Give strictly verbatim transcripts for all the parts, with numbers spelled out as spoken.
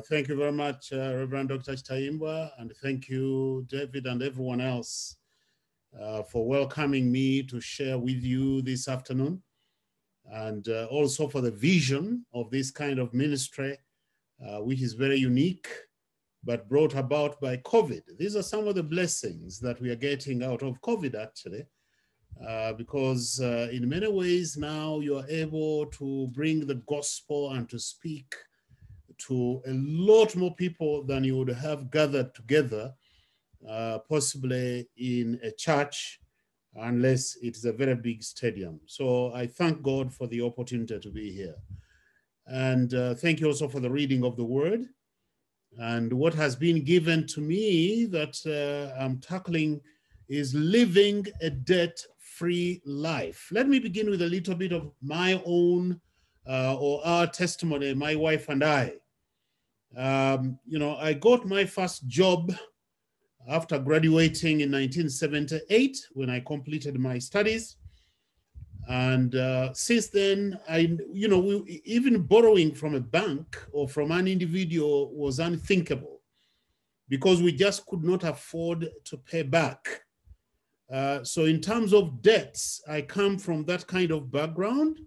Uh, thank you very much, uh, Reverend Doctor Taimba, and thank you, David, and everyone else uh, for welcoming me to share with you this afternoon, and uh, also for the vision of this kind of ministry, uh, which is very unique, but brought about by COVID. These are some of the blessings that we are getting out of COVID, actually, uh, because uh, in many ways now you are able to bring the gospel and to speak to a lot more people than you would have gathered together, uh, possibly in a church, unless it's a very big stadium. So I thank God for the opportunity to be here. And uh, thank you also for the reading of the word. And what has been given to me that uh, I'm tackling is living a debt-free life. Let me begin with a little bit of my own uh, or our testimony, my wife and I. Um, you know, I got my first job after graduating in nineteen seventy-eight when I completed my studies. And uh, since then, I, you know, we, even borrowing from a bank or from an individual was unthinkable because we just could not afford to pay back. Uh, so in terms of debts, I come from that kind of background.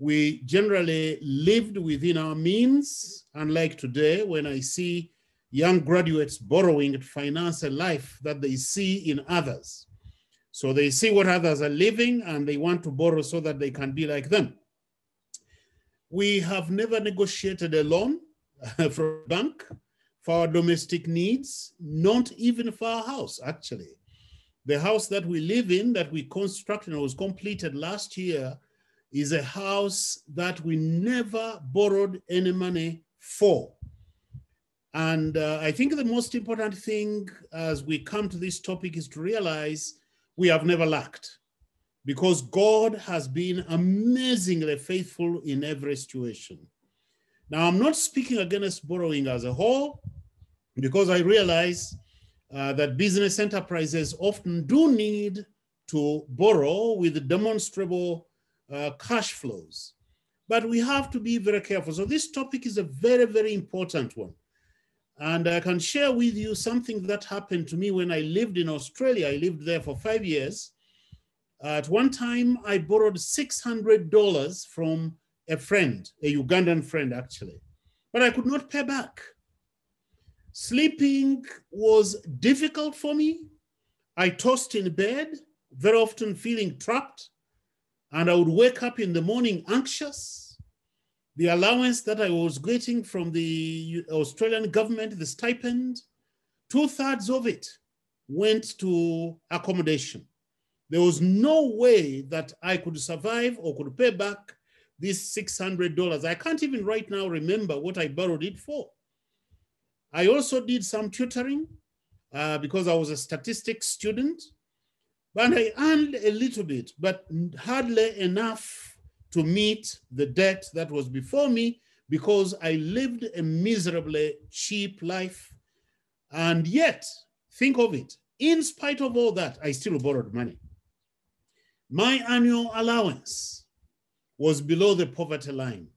We generally lived within our means, unlike today when I see young graduates borrowing to finance a life that they see in others. So they see what others are living and they want to borrow so that they can be like them. We have never negotiated a loan from a bank for our domestic needs, not even for our house, actually. The house that we live in, that we constructed and was completed last year, is a house that we never borrowed any money for. And uh, I think the most important thing as we come to this topic is to realize we have never lacked, because God has been amazingly faithful in every situation. Now, I'm not speaking against borrowing as a whole, because I realize uh, that business enterprises often do need to borrow with demonstrable uh, cash flows. But we have to be very careful. So this topic is a very, very important one. And I can share with you something that happened to me when I lived in Australia. I lived there for five years. At one time, I borrowed six hundred dollars from a friend, a Ugandan friend, actually, but I could not pay back. Sleeping was difficult for me. I tossed in bed, very often feeling trapped, and I would wake up in the morning anxious. The allowance that I was getting from the Australian government, the stipend, two thirds of it went to accommodation. There was no way that I could survive or could pay back this six hundred dollars. I can't even right now remember what I borrowed it for. I also did some tutoring uh, because I was a statistics student, but I earned a little bit, but hardly enough to meet the debt that was before me, because I lived a miserably cheap life. And yet, think of it, in spite of all that, I still borrowed money. My annual allowance was below the poverty line.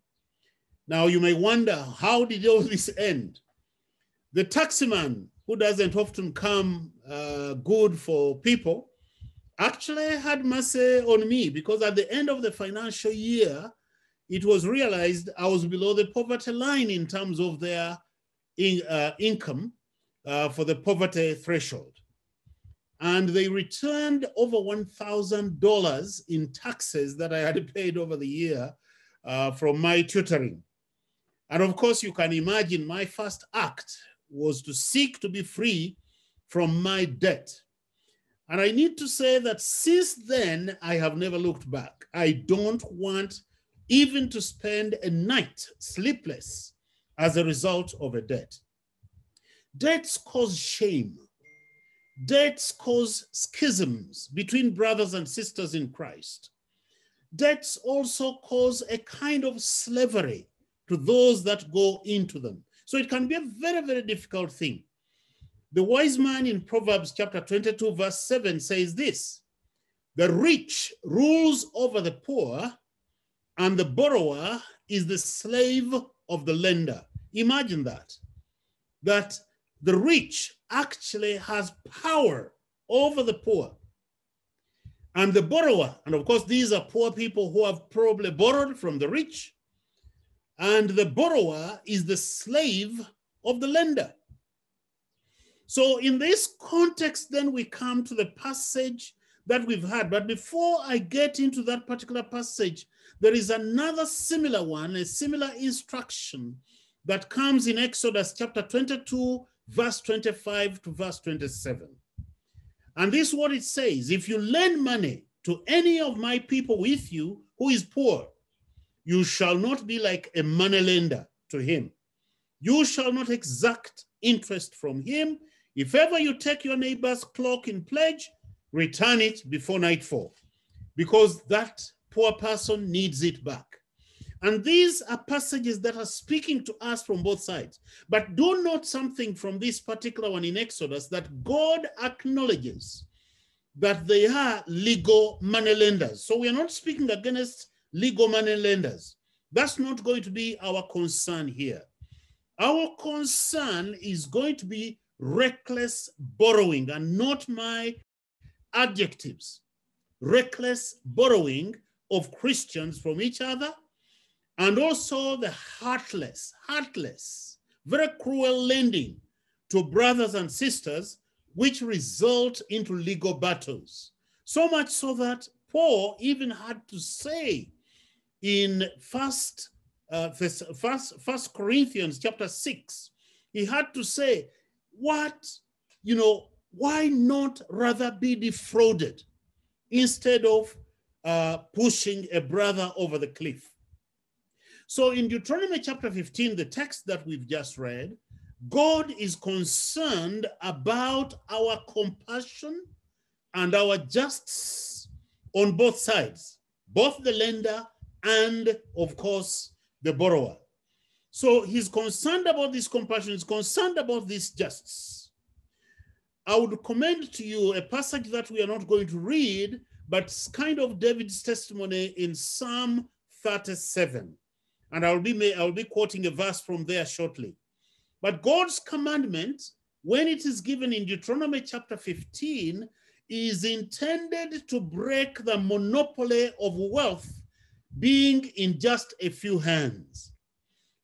Now you may wonder, how did all this end? The taximan, who doesn't often come uh, good for people, actually had mercy on me, because at the end of the financial year, it was realized I was below the poverty line in terms of their in, uh, income uh, for the poverty threshold. And they returned over one thousand dollars in taxes that I had paid over the year uh, from my tutoring. And of course, you can imagine my first act was to seek to be free from my debt. And I need to say that since then, I have never looked back. I don't want even to spend a night sleepless as a result of a debt. Debts cause shame. Debts cause schisms between brothers and sisters in Christ. Debts also cause a kind of slavery to those that go into them. So it can be a very, very difficult thing. The wise man in Proverbs chapter twenty-two, verse seven says this: the rich rules over the poor, and the borrower is the slave of the lender. Imagine that, that the rich actually has power over the poor. And the borrower, and of course, these are poor people who have probably borrowed from the rich. And the borrower is the slave of the lender. So in this context, then we come to the passage that we've had. But before I get into that particular passage, there is another similar one, a similar instruction that comes in Exodus chapter twenty-two, verse twenty-five to verse twenty-seven. And this is what it says: if you lend money to any of my people with you who is poor, you shall not be like a moneylender to him. You shall not exact interest from him. If ever you take your neighbor's cloak in pledge, return it before nightfall, because that poor person needs it back. And these are passages that are speaking to us from both sides. But do note something from this particular one in Exodus, that God acknowledges that they are legal moneylenders. So we are not speaking against legal moneylenders. That's not going to be our concern here. Our concern is going to be reckless borrowing, and not my adjectives. Reckless borrowing of Christians from each other, and also the heartless, heartless, very cruel lending to brothers and sisters, which result into legal battles. So much so that Paul even had to say in First, uh, First, First, First Corinthians chapter six, he had to say, what, you know, why not rather be defrauded instead of uh, pushing a brother over the cliff? So in Deuteronomy chapter fifteen, the text that we've just read, God is concerned about our compassion and our justice on both sides, both the lender and, of course, the borrower. So he's concerned about this compassion, he's concerned about this justice. I would commend to you a passage that we are not going to read, but kind of David's testimony in Psalm thirty-seven. And I'll be, I'll be quoting a verse from there shortly. But God's commandment, when it is given in Deuteronomy chapter fifteen, is intended to break the monopoly of wealth being in just a few hands.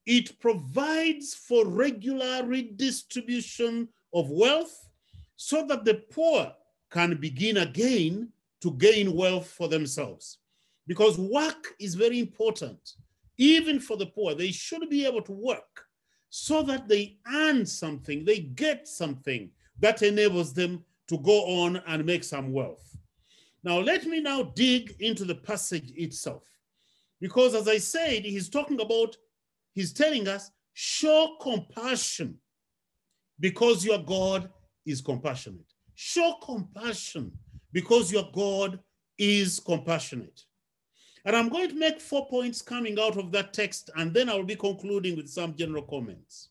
It provides for regular redistribution of wealth so that the poor can begin again to gain wealth for themselves. Because work is very important. Even for the poor, they should be able to work so that they earn something, they get something that enables them to go on and make some wealth. Now, let me now dig into the passage itself. Because as I said, he's talking about, he's telling us, show compassion because your God is compassionate. Show compassion because your God is compassionate. And I'm going to make four points coming out of that text, and then I will be concluding with some general comments.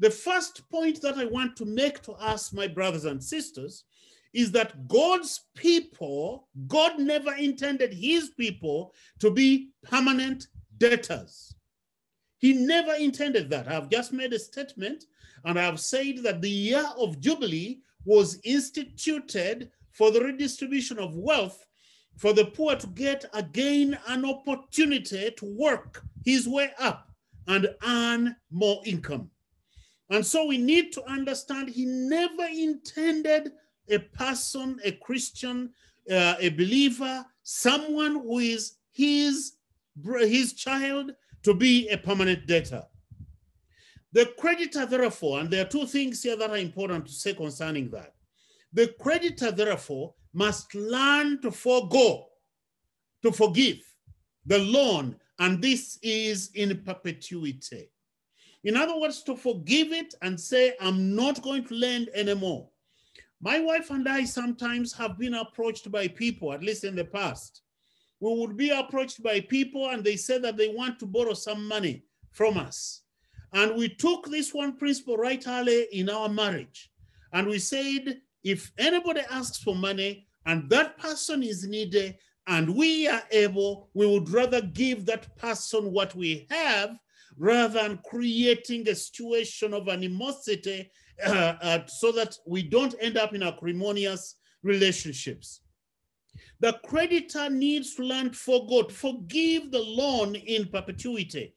The first point that I want to make to us, my brothers and sisters, is that God's people, God never intended his people to be permanent debtors. He never intended that. I've just made a statement, and I've said that the year of Jubilee was instituted for the redistribution of wealth, for the poor to get again an opportunity to work his way up and earn more income. And so we need to understand he never intended a person, a Christian, uh, a believer, someone who is his, his child to be a permanent debtor. The creditor, therefore, and there are two things here that are important to say concerning that. The creditor, therefore, must learn to forego, to forgive the loan, and this is in perpetuity. In other words, to forgive it and say, I'm not going to lend anymore. My wife and I sometimes have been approached by people, at least in the past. We would be approached by people and they said that they want to borrow some money from us. And we took this one principle right early in our marriage. And we said, if anybody asks for money and that person is needy and we are able, we would rather give that person what we have rather than creating a situation of animosity uh, uh, so that we don't end up in acrimonious relationships. The creditor needs to learn to forgo, forgive the loan in perpetuity.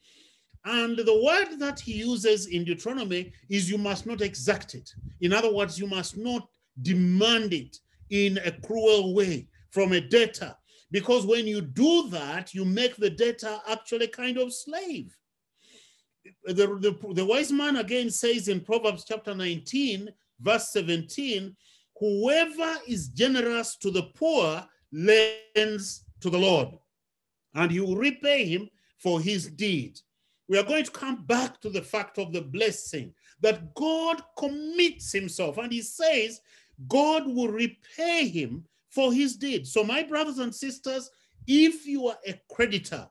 And the word that he uses in Deuteronomy is you must not exact it. In other words, you must not demand it in a cruel way from a debtor, because when you do that, you make the debtor actually kind of slave. The, the, the wise man again says in Proverbs chapter nineteen, verse seventeen, whoever is generous to the poor lends to the Lord, and he will repay him for his deed. We are going to come back to the fact of the blessing that God commits himself, and he says God will repay him for his deed. So my brothers and sisters, if you are a creditor,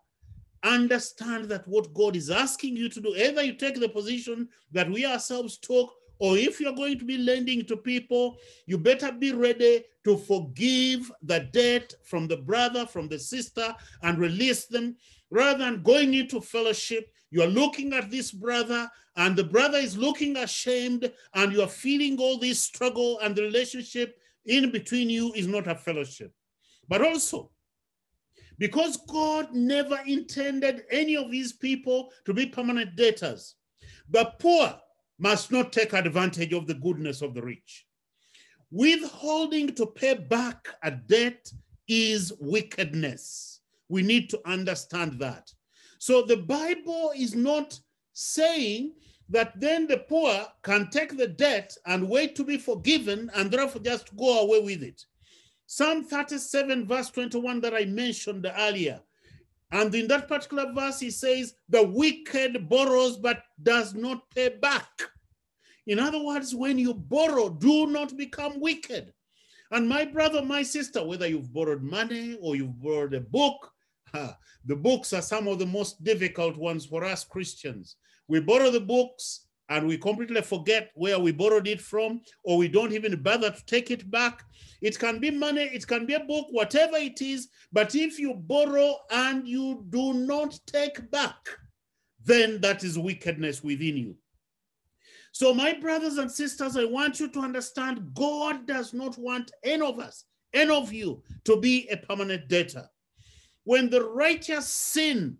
understand that what God is asking you to do, either you take the position that we ourselves took, or if you're going to be lending to people, you better be ready to forgive the debt from the brother, from the sister, and release them. Rather than going into fellowship, you're looking at this brother, and the brother is looking ashamed, and you're feeling all this struggle, and the relationship in between you is not a fellowship. But also, because God never intended any of his people to be permanent debtors, the poor must not take advantage of the goodness of the rich. Withholding to pay back a debt is wickedness. We need to understand that. So the Bible is not saying that then the poor can take the debt and wait to be forgiven and therefore just go away with it. Psalm thirty-seven verse twenty-one that I mentioned earlier, and in that particular verse, he says, the wicked borrows but does not pay back. In other words, when you borrow, do not become wicked. And my brother, my sister, whether you've borrowed money or you've borrowed a book, huh, the books are some of the most difficult ones for us Christians. We borrow the books and we completely forget where we borrowed it from, or we don't even bother to take it back. It can be money, it can be a book, whatever it is, but if you borrow and you do not take back, then that is wickedness within you. So my brothers and sisters, I want you to understand God does not want any of us, any of you, to be a permanent debtor. When the righteous sin,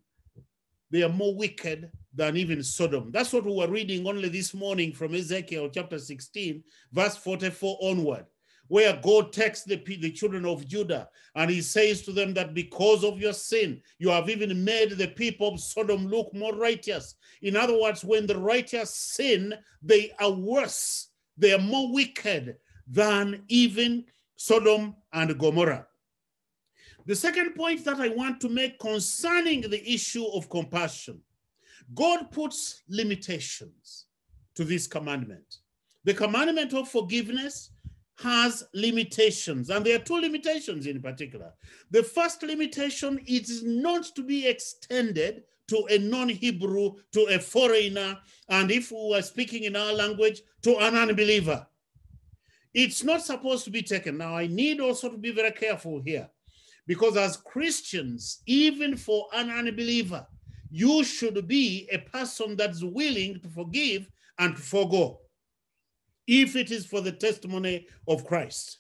they are more wicked than even Sodom. That's what we were reading only this morning from Ezekiel chapter sixteen, verse forty-four onward, where God takes the, the children of Judah and he says to them that because of your sin, you have even made the people of Sodom look more righteous. In other words, when the righteous sin, they are worse. They are more wicked than even Sodom and Gomorrah. The second point that I want to make concerning the issue of compassion, God puts limitations to this commandment. The commandment of forgiveness has limitations, and there are two limitations in particular. The first limitation is not to be extended to a non-Hebrew, to a foreigner, and if we were speaking in our language, to an unbeliever. It's not supposed to be taken. Now, I need also to be very careful here, because as Christians, even for an unbeliever, you should be a person that's willing to forgive and to forgo, if it is for the testimony of Christ.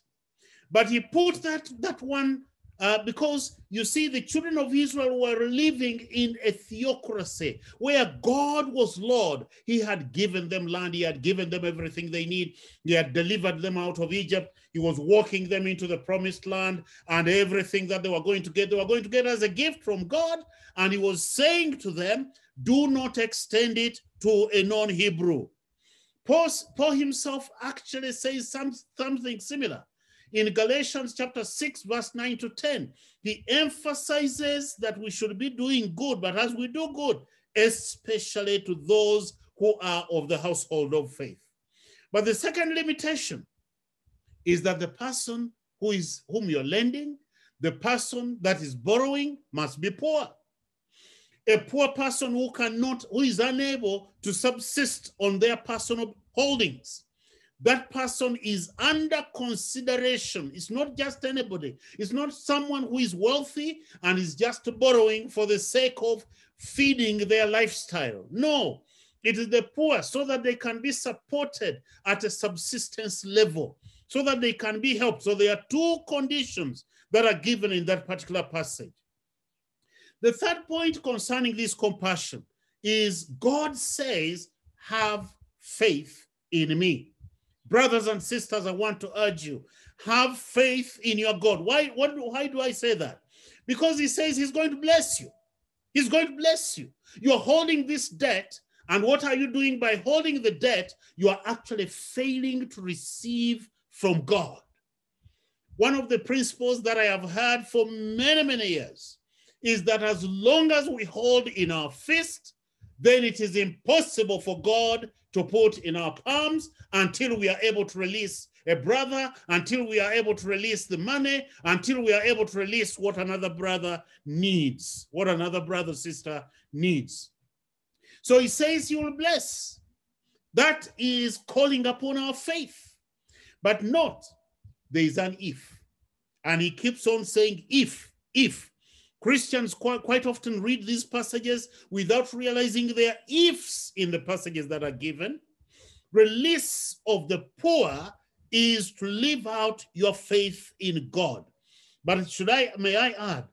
But he put that, that one uh, because, you see, the children of Israel were living in a theocracy where God was Lord. He had given them land. He had given them everything they need. He had delivered them out of Egypt. He was walking them into the promised land, and everything that they were going to get, they were going to get as a gift from God. And he was saying to them, do not extend it to a non-Hebrew. Paul, Paul himself actually says some, something similar. In Galatians chapter six, verse nine to ten, he emphasizes that we should be doing good, but as we do good, especially to those who are of the household of faith. But the second limitation is that the person who is, whom you're lending, the person that is borrowing, must be poor. A poor person who cannot, who is unable to subsist on their personal holdings. that person is under consideration. It's not just anybody. It's not someone who is wealthy and is just borrowing for the sake of feeding their lifestyle. No, it is the poor so that they can be supported at a subsistence level, so that they can be helped. So there are two conditions that are given in that particular passage. The third point concerning this compassion is God says, have faith in me. Brothers and sisters, I want to urge you, have faith in your God. Why, what, why do I say that? Because he says he's going to bless you. He's going to bless you. You're holding this debt, and what are you doing by holding the debt? You are actually failing to receive from God. One of the principles that I have heard for many, many years is that as long as we hold in our fist, then it is impossible for God to put in our palms until we are able to release a brother, until we are able to release the money, until we are able to release what another brother needs, what another brother, sister needs. So he says he will bless. That is calling upon our faith. But note, there is an if. And he keeps on saying if, if. Christians quite, quite often read these passages without realizing there are ifs in the passages that are given. Release of the poor is to live out your faith in God. But should I, may I add,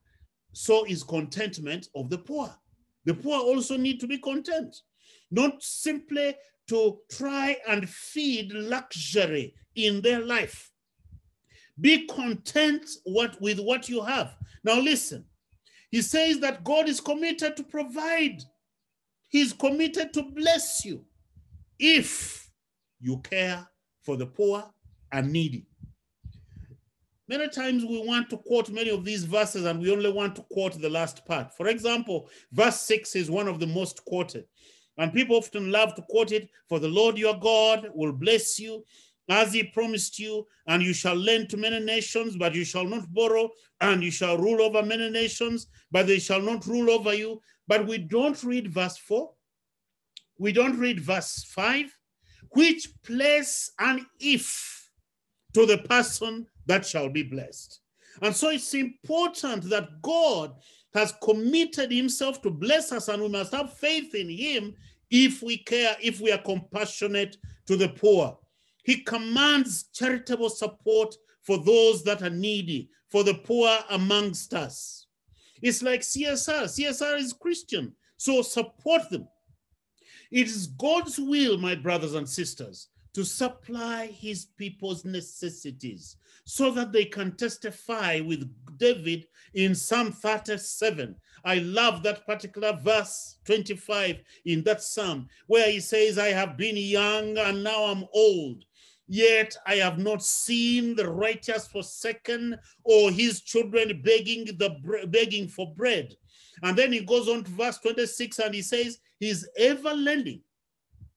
so is contentment of the poor. The poor also need to be content, not simply to try and feed luxury in their life. Be content what, with what you have. Now listen. He says that God is committed to provide. He's committed to bless you if you care for the poor and needy. Many times we want to quote many of these verses and we only want to quote the last part. For example, verse six is one of the most quoted. And people often love to quote it, for the Lord your God will bless you as he promised you, and you shall lend to many nations, but you shall not borrow, and you shall rule over many nations, but they shall not rule over you. But we don't read verse four. We don't read verse five, which place an if to the person that shall be blessed. And so it's important that God has committed himself to bless us, and we must have faith in him if we care, if we are compassionate to the poor. He commands charitable support for those that are needy, for the poor amongst us. It's like C S R. C S R is Christian, so support them. It is God's will, my brothers and sisters, to supply his people's necessities so that they can testify with David in Psalm thirty-seven. I love that particular verse twenty-five in that Psalm where he says, I have been young and now I'm old. Yet I have not seen the righteous forsaken or his children begging, the, begging for bread. And then he goes on to verse twenty-six and he says, he's ever lending,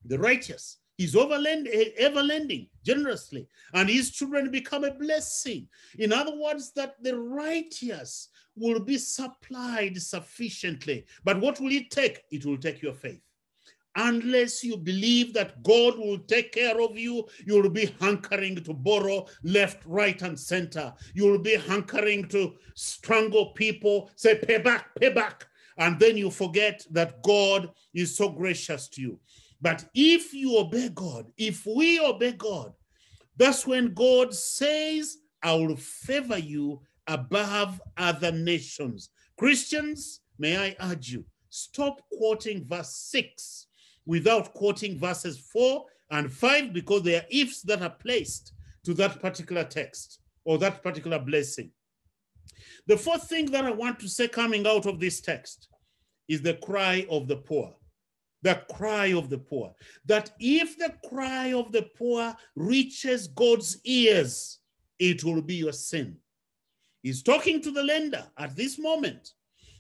the righteous. He's overlend, ever lending generously. And his children become a blessing. In other words, that the righteous will be supplied sufficiently. But what will it take? It will take your faith. Unless you believe that God will take care of you, you'll be hankering to borrow left, right, and center. You'll be hankering to strangle people, say, pay back, pay back. And then you forget that God is so gracious to you. But if you obey God, if we obey God, that's when God says, I will favor you above other nations. Christians, may I urge you, stop quoting verse six without quoting verses four and five, because they are ifs that are placed to that particular text or that particular blessing. The fourth thing that I want to say coming out of this text is the cry of the poor. The cry of the poor. That if the cry of the poor reaches God's ears, it will be your sin. He's talking to the lender at this moment.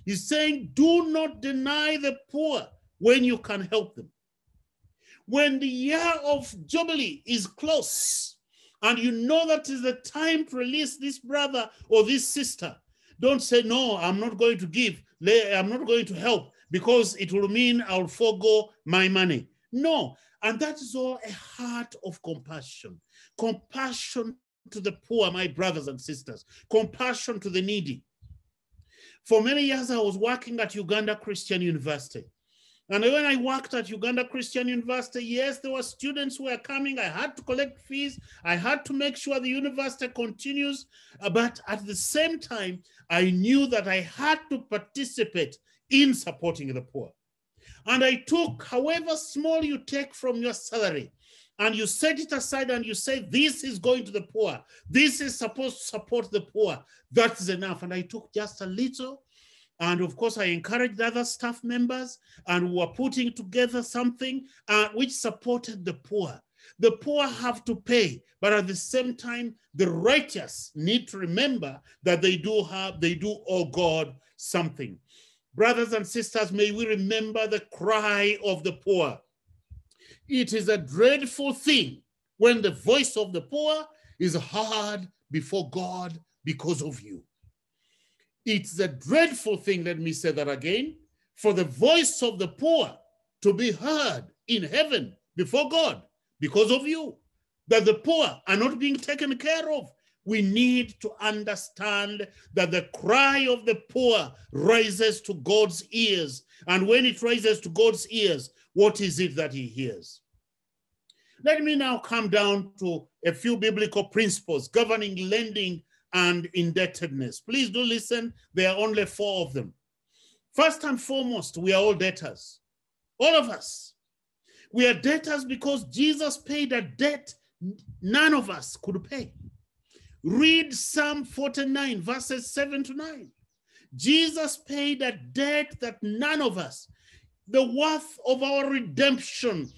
He's saying, do not deny the poor when you can help them. When the year of Jubilee is close and you know that is the time to release this brother or this sister, don't say, no, I'm not going to give, I'm not going to help because it will mean I'll forego my money. No, And that is all a heart of compassion. Compassion to the poor, my brothers and sisters. Compassion to the needy. For many years, I was working at Uganda Christian University. And when I worked at Uganda Christian University, yes, there were students who were coming. I had to collect fees. I had to make sure the university continues. But at the same time, I knew that I had to participate in supporting the poor. And I took, however small you take from your salary, and you set it aside and you say, this is going to the poor. This is supposed to support the poor. That is enough. And I took just a little. And of course, I encouraged other staff members, and we were putting together something uh, which supported the poor. The poor have to pay, but at the same time, the righteous need to remember that they do have, they do owe God something. Brothers and sisters, may we remember the cry of the poor. It is a dreadful thing when the voice of the poor is heard before God because of you. It's a dreadful thing, let me say that again, for the voice of the poor to be heard in heaven before God because of you, that the poor are not being taken care of. We need to understand that the cry of the poor rises to God's ears. And when it rises to God's ears, what is it that he hears? Let me now come down to a few biblical principles governing lending and indebtedness. Please do listen. There are only four of them. First and foremost, we are all debtors. All of us. We are debtors because Jesus paid a debt none of us could pay. Read Psalm forty-nine, verses seven to nine. Jesus paid a debt that none of us. The worth of our redemption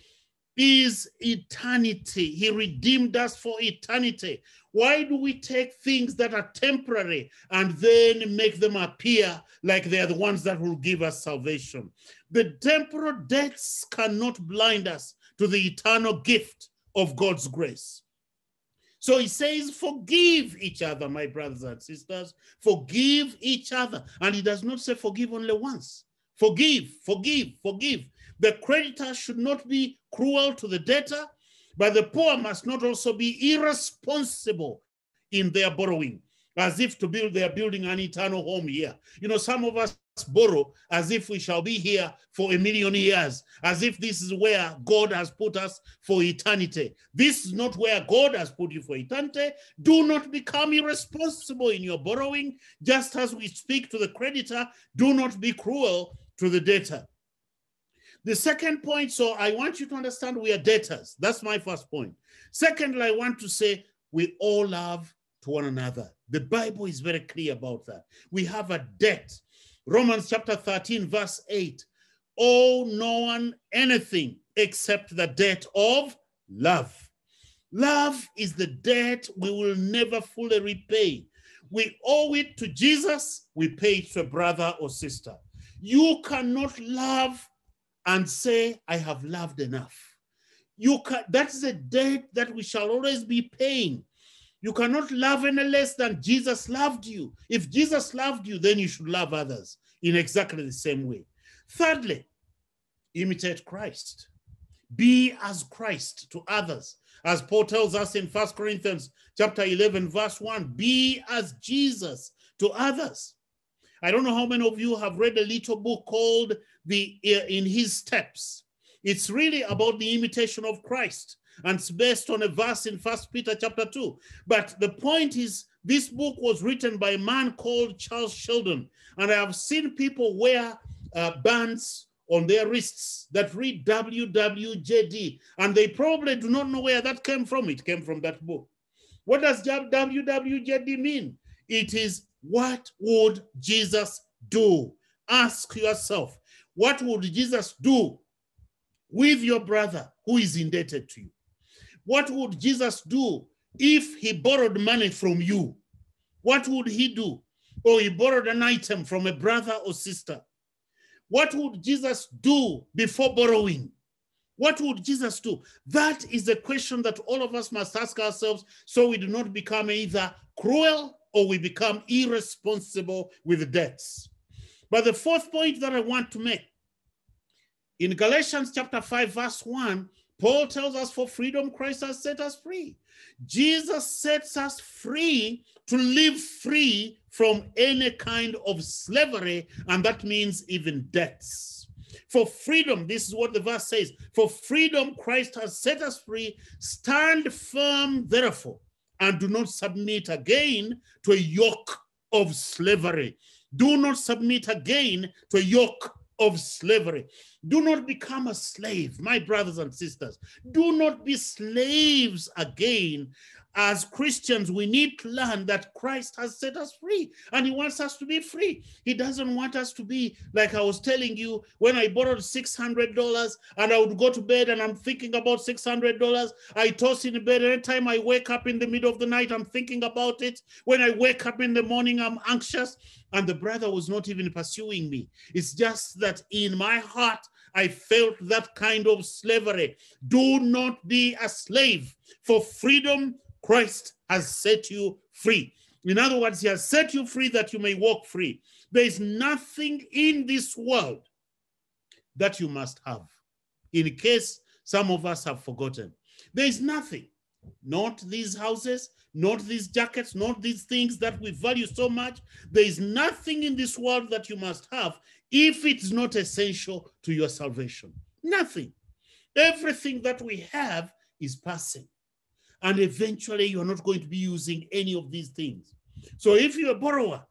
is eternity. He redeemed us for eternity. Why do we take things that are temporary and then make them appear like they are the ones that will give us salvation? The temporal debts cannot blind us to the eternal gift of God's grace. So he says, forgive each other, my brothers and sisters. Forgive each other. And he does not say forgive only once. Forgive, forgive, forgive. The creditor should not be cruel to the debtor, but the poor must not also be irresponsible in their borrowing, as if to build they are building an eternal home here. You know, some of us borrow as if we shall be here for a million years, as if this is where God has put us for eternity. This is not where God has put you for eternity. Do not become irresponsible in your borrowing. Just as we speak to the creditor, do not be cruel to the debtor. The second point, so I want you to understand we are debtors. That's my first point. Secondly, I want to say we all love to one another. The Bible is very clear about that. We have a debt. Romans chapter thirteen, verse eight. Owe no one anything except the debt of love. Love is the debt we will never fully repay. We owe it to Jesus. We pay it to a brother or sister. You cannot love and say, I have loved enough. You can, that's a debt that we shall always be paying. You cannot love any less than Jesus loved you. If Jesus loved you, then you should love others in exactly the same way. Thirdly, imitate Christ. Be as Christ to others. As Paul tells us in First Corinthians chapter eleven, verse one, be as Jesus to others. I don't know how many of you have read a little book called The In His Steps. It's really about the imitation of Christ. And it's based on a verse in First Peter chapter two. But the point is, this book was written by a man called Charles Sheldon. And I have seen people wear uh, bands on their wrists that read W W J D. And they probably do not know where that came from. It came from that book. What does W W J D mean? It is, what would Jesus do? Ask yourself, what would Jesus do with your brother who is indebted to you? What would Jesus do if he borrowed money from you? What would he do? Or he borrowed an item from a brother or sister. What would Jesus do before borrowing? What would Jesus do? That is a question that all of us must ask ourselves so we do not become either cruel or we become irresponsible with debts. But the fourth point that I want to make, in Galatians chapter five, verse one, Paul tells us, for freedom Christ has set us free. Jesus sets us free to live free from any kind of slavery, and that means even debts. For freedom, this is what the verse says, for freedom Christ has set us free. Stand firm, therefore, and do not submit again to a yoke of slavery. Do not submit again to a yoke of slavery. Do not become a slave, my brothers and sisters. Do not be slaves again. As Christians, we need to learn that Christ has set us free, and he wants us to be free. He doesn't want us to be, like I was telling you, when I borrowed six hundred dollars and I would go to bed and I'm thinking about six hundred dollars. I toss in bed. Anytime I wake up in the middle of the night, I'm thinking about it. When I wake up in the morning, I'm anxious. And the brother was not even pursuing me. It's just that in my heart, I felt that kind of slavery. Do not be a slave. For freedom, Christ has set you free. In other words, he has set you free that you may walk free. There is nothing in this world that you must have, in case some of us have forgotten. There is nothing, not these houses, not these jackets, not these things that we value so much. There is nothing in this world that you must have if it's not essential to your salvation. Nothing. Everything that we have is passing. And eventually you're not going to be using any of these things. So if you're a borrower,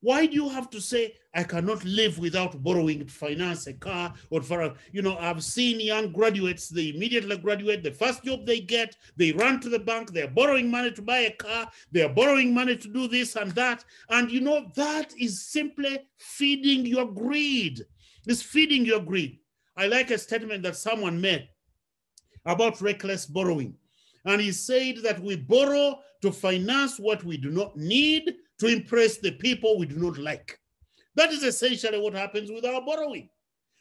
why do you have to say, I cannot live without borrowing to finance a car or for, you know, I've seen young graduates, they immediately graduate, the first job they get, they run to the bank, they're borrowing money to buy a car, they're borrowing money to do this and that. And you know, that is simply feeding your greed. It's feeding your greed. I like a statement that someone made about reckless borrowing. And he said that we borrow to finance what we do not need, to impress the people we do not like. That is essentially what happens with our borrowing.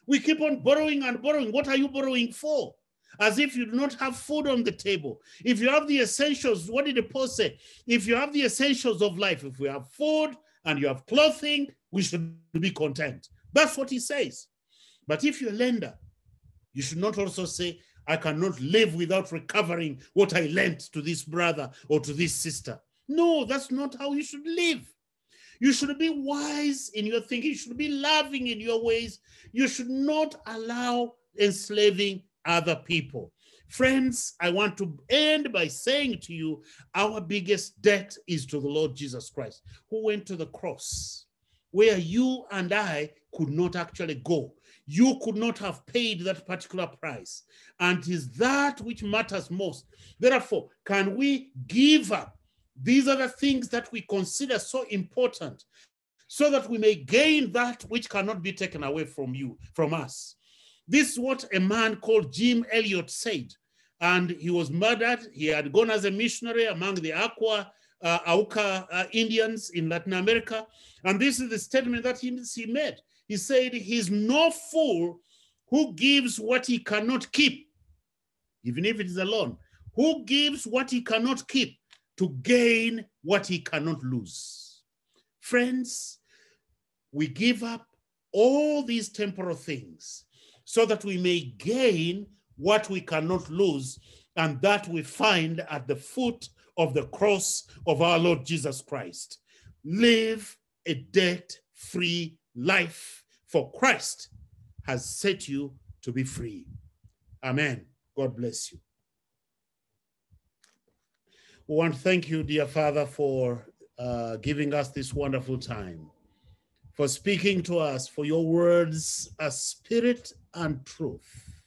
We keep on borrowing and borrowing. What are you borrowing for? As if you do not have food on the table. If you have the essentials, what did Paul say? If you have the essentials of life, if we have food and you have clothing, we should be content. That's what he says. But if you're a lender, you should not also say, I cannot live without recovering what I lent to this brother or to this sister. No, that's not how you should live. You should be wise in your thinking. You should be loving in your ways. You should not allow enslaving other people. Friends, I want to end by saying to you, our biggest debt is to the Lord Jesus Christ, who went to the cross, where you and I could not actually go. You could not have paid that particular price. And it is that which matters most. Therefore, can we give up? These are the things that we consider so important so that we may gain that which cannot be taken away from you, from us. This is what a man called Jim Elliot said. And he was murdered. He had gone as a missionary among the Aqua, uh, Auka uh, Indians in Latin America. And this is the statement that he, he made. He said, he's no fool who gives what he cannot keep, even if it is a loan, who gives what he cannot keep to gain what he cannot lose. Friends, we give up all these temporal things so that we may gain what we cannot lose, and that we find at the foot of the cross of our Lord Jesus Christ. Live a debt-free life, for Christ has set you to be free. Amen. God bless you. We want to thank you, dear Father, for uh, giving us this wonderful time, for speaking to us, for your words are spirit and truth,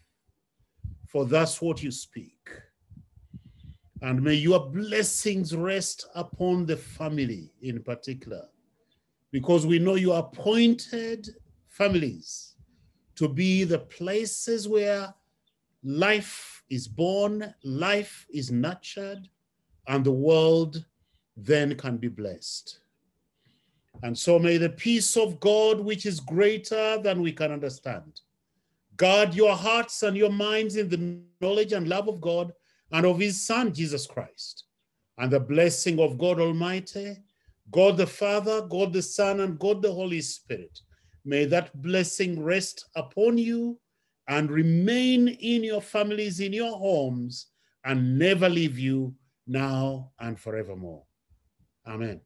for that's what you speak. And may your blessings rest upon the family in particular, because we know you appointed families to be the places where life is born, life is nurtured, and the world then can be blessed. And so may the peace of God, which is greater than we can understand, guard your hearts and your minds in the knowledge and love of God and of his Son, Jesus Christ. And the blessing of God Almighty, God the Father, God the Son, and God the Holy Spirit, may that blessing rest upon you and remain in your families, in your homes, and never leave you now and forevermore. Amen.